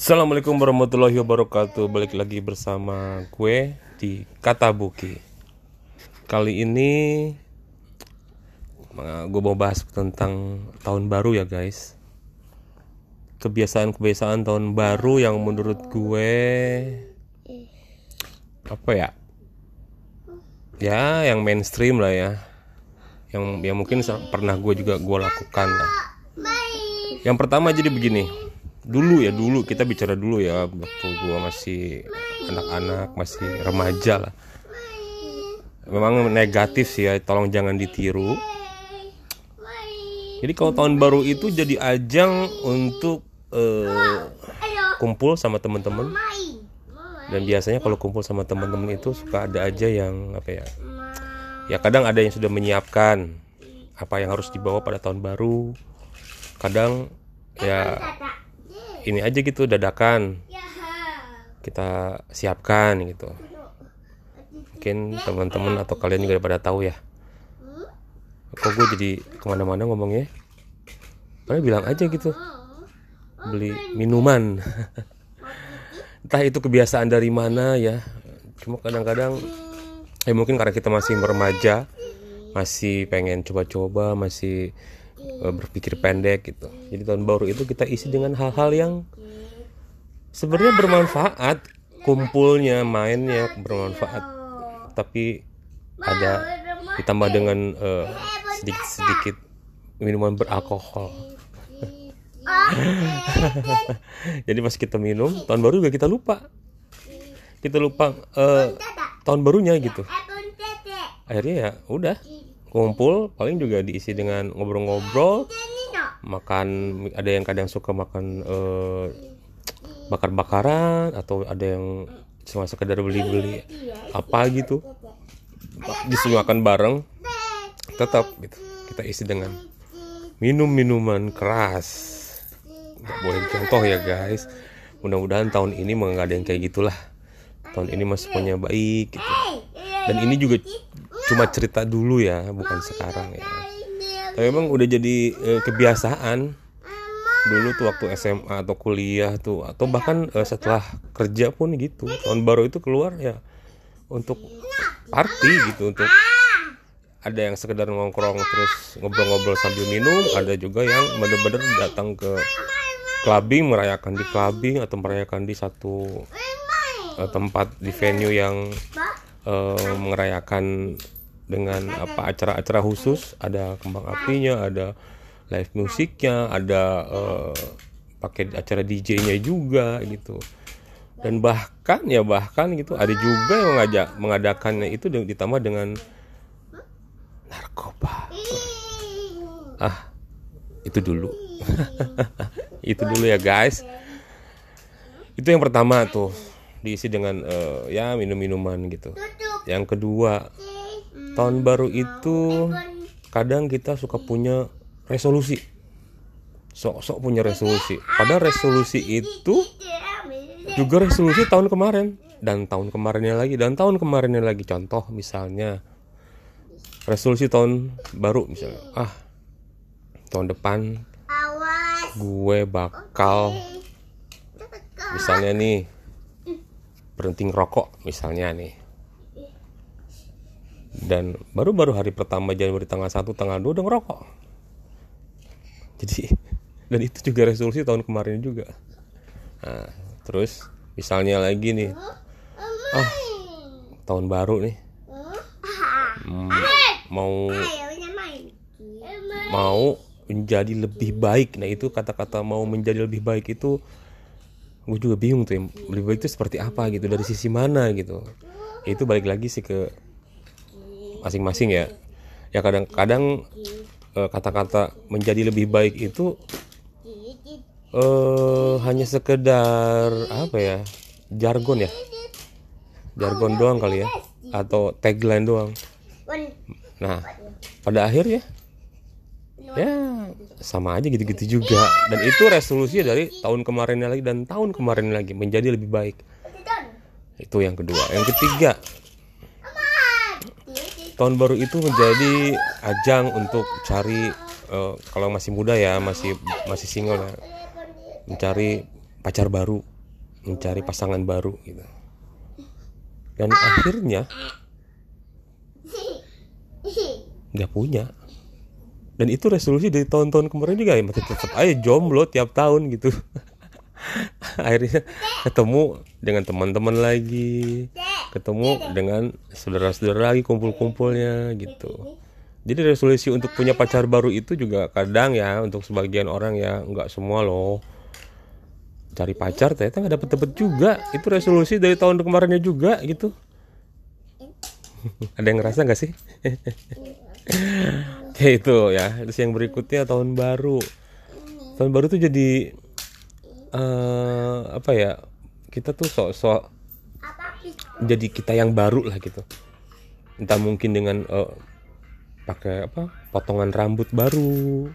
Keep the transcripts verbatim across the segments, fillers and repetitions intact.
Assalamualaikum warahmatullahi wabarakatuh. Balik lagi bersama gue di Katabuki. Kali ini gue mau bahas tentang tahun baru ya guys. Kebiasaan-kebiasaan tahun baru yang menurut gue apa ya? Ya yang mainstream lah ya. Yang yang mungkin pernah gue juga gue lakukan lah. Yang pertama jadi begini. Dulu ya dulu kita bicara dulu ya waktu gue masih anak-anak, masih remaja lah. Memang negatif sih ya, tolong jangan ditiru. Jadi kalau tahun baru itu jadi ajang untuk eh, kumpul sama teman-teman. Dan biasanya kalau kumpul sama teman-teman itu suka ada aja yang apa ya? Ya kadang ada yang sudah menyiapkan apa yang harus dibawa pada tahun baru. Kadang ya ini aja gitu dadakan kita siapkan gitu. Mungkin teman-teman atau kalian juga pada tahu ya. Kok gue jadi kemana-mana ngomongnya? Padahal bilang aja gitu, beli minuman. Entah itu kebiasaan dari mana ya. Cuma kadang-kadang ya mungkin karena kita masih remaja, masih pengen coba-coba, masih berpikir pendek gitu. Jadi tahun baru itu kita isi dengan hal-hal yang sebenarnya bermanfaat. Kumpulnya, mainnya bermanfaat. Tapi ada ditambah dengan uh, sedikit-sedikit minuman beralkohol. Jadi pas kita minum tahun baru juga kita lupa. Kita lupa uh, tahun barunya gitu. Akhirnya ya udah kumpul paling juga diisi dengan ngobrol-ngobrol, makan, ada yang kadang suka makan eh, bakar-bakaran atau ada yang cuma sekedar beli-beli apa gitu disewakan bareng. Tetap gitu kita isi dengan minum-minuman keras. Nggak boleh contoh ya guys, mudah-mudahan tahun ini nggak ada yang kayak gitulah. Tahun ini masih punya baik gitu. Dan ini juga cuma cerita dulu ya, bukan sekarang ya. Tapi memang udah jadi e, kebiasaan. Dulu tuh waktu S M A atau kuliah tuh, atau bahkan e, setelah kerja pun gitu. Tahun baru itu keluar ya untuk party gitu, untuk ada yang sekedar nongkrong terus ngobrol-ngobrol sambil minum, ada juga yang bener-bener datang ke clubbing, merayakan di clubbing atau merayakan di satu e, tempat di venue yang e, merayakan dengan apa acara-acara khusus, ada kembang apinya, ada live musiknya, ada uh, pakai acara D J-nya juga gitu. Dan bahkan ya bahkan gitu ada juga yang mengajak mengadakannya itu ditambah dengan narkoba. Ah, itu dulu. Itu dulu ya guys. Itu yang pertama tuh diisi dengan uh, ya minum-minuman gitu. Yang kedua, tahun baru itu kadang kita suka punya resolusi. Sok-sok punya resolusi. Padahal resolusi itu juga resolusi tahun kemarin. Dan tahun kemarinnya lagi. Dan tahun kemarinnya lagi. Contoh misalnya resolusi tahun baru misalnya. Ah, tahun depan gue bakal misalnya nih berhenti ngerokok misalnya nih. Dan baru-baru hari pertama Januari tanggal satu, tanggal dua udah ngerokok. Jadi dan itu juga resolusi tahun kemarin juga. Nah, terus misalnya lagi nih, ah, tahun baru nih, hmm, mau mau menjadi lebih baik. Nah itu kata-kata mau menjadi lebih baik itu, gue juga bingung tuh ya, lebih baik itu seperti apa gitu, dari sisi mana gitu. Itu balik lagi sih ke masing-masing ya. Ya kadang-kadang eh, kata-kata menjadi lebih baik itu eh, hanya sekedar apa ya, jargon ya, jargon doang kali ya, atau tagline doang. Nah pada akhirnya ya sama aja gitu-gitu juga. Dan itu resolusi dari tahun kemarin lagi dan tahun kemarin lagi menjadi lebih baik. Itu yang kedua. Yang ketiga, tahun baru itu menjadi ajang untuk cari uh, kalau masih muda ya, masih masih single ya, mencari pacar baru. mencari pasangan baru gitu. Dan ah. akhirnya nggak punya. Dan itu resolusi dari tahun-tahun kemarin juga ya, masih tetap aja jomblo tiap tahun gitu. Akhirnya ketemu dengan teman-teman lagi, ketemu dengan saudara-saudara lagi, kumpul-kumpulnya gitu. Jadi resolusi untuk punya pacar baru itu juga kadang ya, untuk sebagian orang ya, nggak semua loh. Cari pacar ternyata nggak dapet-dapet juga. Itu resolusi dari tahun kemarinnya juga gitu. Ada yang ngerasa nggak sih? Kayak itu ya. Terus yang berikutnya tahun baru. Tahun baru tuh jadi uh, apa ya? Kita tuh sok-sok jadi kita yang baru lah gitu. Entah mungkin dengan uh, pakai apa? Potongan rambut baru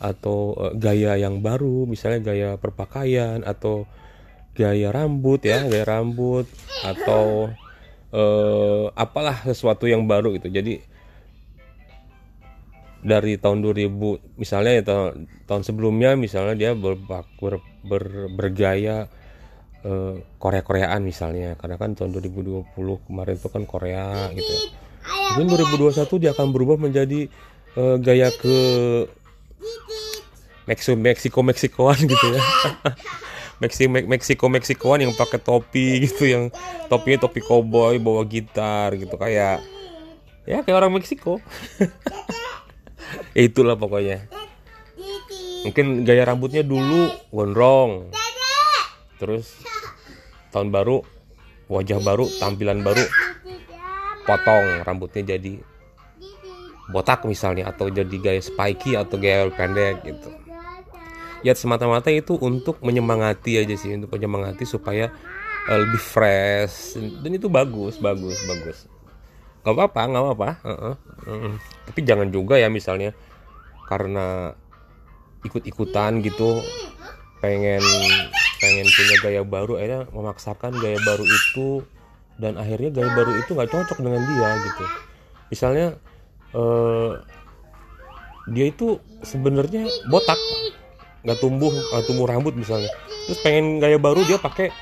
atau uh, gaya yang baru, misalnya gaya perpakaian atau gaya rambut ya, gaya rambut atau uh, apalah sesuatu yang baru gitu. Jadi dari tahun dua ribu misalnya ya, tahun, tahun sebelumnya misalnya dia ber, ber, ber, bergaya eh, Korea-Koreaan misalnya, karena kan tahun dua ribu dua puluh kemarin itu kan Korea gitu ya. Mungkin dua ribu dua puluh satu dia akan berubah menjadi eh, gaya ke Meksiko-Meksikoan gitu ya. Meksiko-Meksikoan yang pakai topi gitu, yang topinya topi cowboy, bawa gitar gitu, kayak ya kayak orang Meksiko. Itulah pokoknya. Mungkin gaya rambutnya dulu gondrong, terus tahun baru wajah baru, tampilan baru, potong rambutnya jadi botak misalnya, atau jadi gaya spiky atau gaya pendek gitu ya. Semata-mata itu untuk menyemangati aja sih, untuk menyemangati supaya lebih fresh. Dan itu bagus, bagus, bagus. Gak apa-apa, gak apa-apa. Uh-uh. Uh-uh. Tapi jangan juga ya misalnya karena ikut-ikutan gitu, pengen pengen punya gaya baru, akhirnya memaksakan gaya baru itu, dan akhirnya gaya baru itu gak cocok dengan dia gitu. Misalnya uh, dia itu sebenarnya botak, gak tumbuh gak tumbuh rambut misalnya, terus pengen gaya baru dia pakai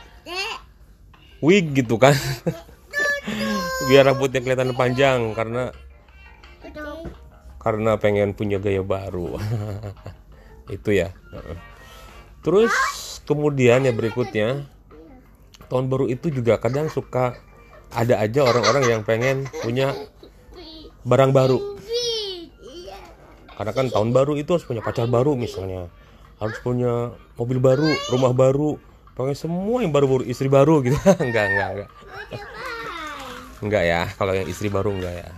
wig gitu kan. Biar rambutnya kelihatan panjang karena karena pengen punya gaya baru. Itu ya. Terus kemudian ya berikutnya, tahun baru itu juga kadang suka ada aja orang-orang yang pengen punya barang baru. Karena kan tahun baru itu harus punya pacar baru misalnya, harus punya mobil baru, rumah baru, pengen semua yang baru-baru, istri baru gitu. Enggak, enggak, enggak. Enggak ya, kalau yang istri baru enggak ya.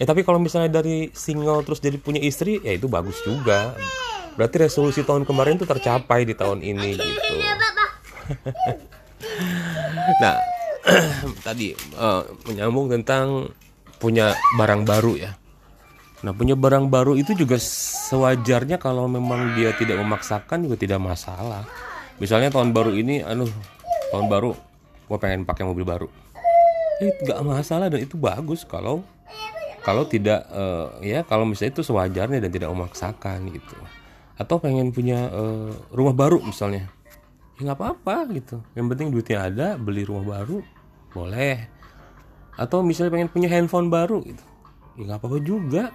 Ya tapi kalau misalnya dari single terus jadi punya istri, ya itu bagus juga. Berarti resolusi tahun kemarin itu tercapai di tahun ini gitu. Nah, tadi uh, menyambung tentang punya barang baru ya. Nah, punya barang baru itu juga sewajarnya kalau memang dia tidak memaksakan juga tidak masalah. Misalnya tahun baru ini, aduh, tahun baru gue pengen pakai mobil baru. Nggak masalah, dan itu bagus kalau kalau tidak uh, ya kalau misalnya itu sewajarnya dan tidak memaksakan gitu. Atau pengen punya uh, rumah baru misalnya, ya nggak apa-apa gitu, yang penting duitnya ada, beli rumah baru boleh. Atau misalnya pengen punya handphone baru gitu, ya nggak apa-apa juga.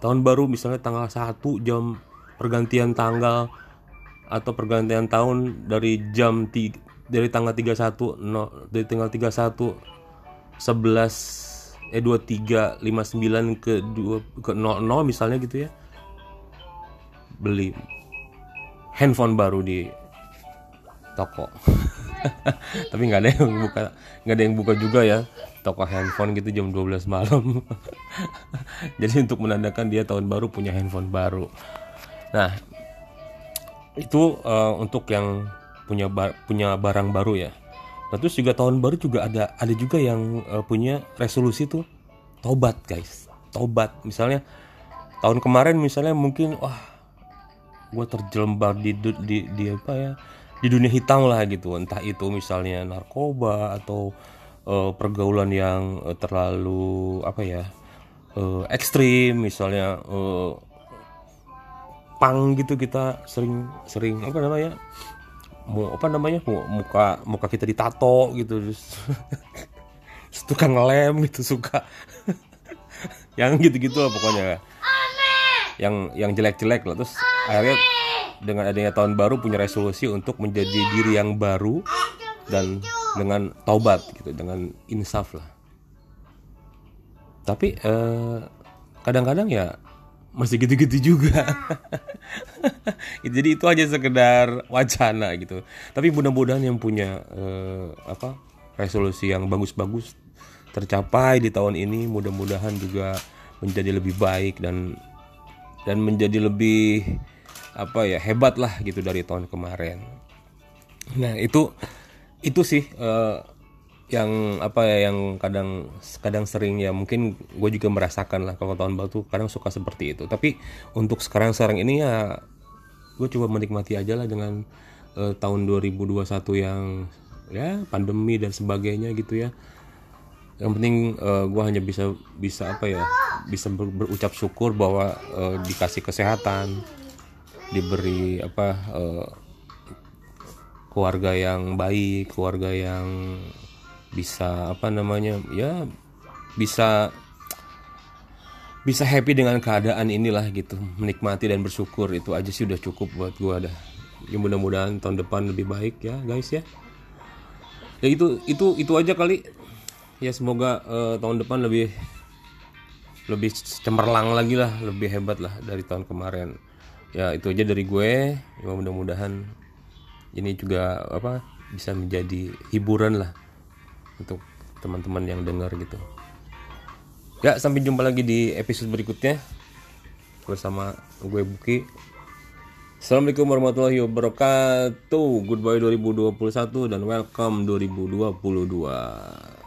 Tahun baru misalnya tanggal satu, jam pergantian tanggal atau pergantian tahun dari jam tiga, dari tanggal tiga puluh satu no, dari tanggal tiga puluh satu sebelas eh dua puluh tiga lima puluh sembilan ke dua ke nol nol misalnya gitu ya. Beli handphone baru di toko. Tapi enggak ada yang buka, enggak ada yang buka juga ya toko handphone gitu jam dua belas malam. Jadi untuk menandakan dia tahun baru punya handphone baru. Nah, itu uh, untuk yang punya bar, punya barang baru ya. Nah, terus juga tahun baru juga ada ada juga yang uh, punya resolusi tuh tobat guys, tobat. Misalnya tahun kemarin misalnya mungkin wah gue terjelembar di, di di apa ya di dunia hitam lah gitu, entah itu misalnya narkoba atau uh, pergaulan yang uh, terlalu apa ya uh, ekstrim misalnya uh, punk gitu, kita sering sering apa namanya mau apa namanya mau muka muka kita ditato gitu, terus suka ngelem gitu, suka yang gitu-gitu lah pokoknya, yang yang jelek-jelek lah. Terus akhirnya dengan adanya tahun baru punya resolusi untuk menjadi diri yang baru dan dengan taubat gitu, dengan insaf lah. Tapi eh, kadang-kadang ya masih gitu-gitu juga. Jadi itu aja sekedar wacana gitu. Tapi mudah-mudahan yang punya eh, apa resolusi yang bagus-bagus tercapai di tahun ini, mudah-mudahan juga menjadi lebih baik dan dan menjadi lebih apa ya hebat lah gitu dari tahun kemarin. Nah itu itu sih eh, yang apa ya yang kadang kadang sering ya mungkin gue juga merasakan lah kalau tahun baru tuh kadang suka seperti itu. Tapi untuk sekarang sekarang ini ya gue coba menikmati aja lah dengan eh, tahun dua ribu dua puluh satu yang ya pandemi dan sebagainya gitu ya. Yang penting eh, gue hanya bisa bisa apa ya bisa ber, berucap syukur bahwa eh, dikasih kesehatan, diberi apa eh, keluarga yang baik, keluarga yang bisa apa namanya ya bisa bisa happy dengan keadaan inilah gitu, menikmati dan bersyukur. Itu aja sih udah cukup buat gue dah ya. Mudah-mudahan tahun depan lebih baik ya guys ya. Ya itu itu itu aja kali ya. Semoga uh, tahun depan lebih lebih cemerlang lagi lah, lebih hebat lah dari tahun kemarin. Ya itu aja dari gue ya, mudah-mudahan ini juga apa bisa menjadi hiburan lah untuk teman-teman yang dengar gitu. Ya, sampai jumpa lagi di episode berikutnya bersama gue Buki. Assalamualaikum warahmatullahi wabarakatuh. Goodbye dua ribu dua puluh satu dan welcome dua ribu dua puluh dua.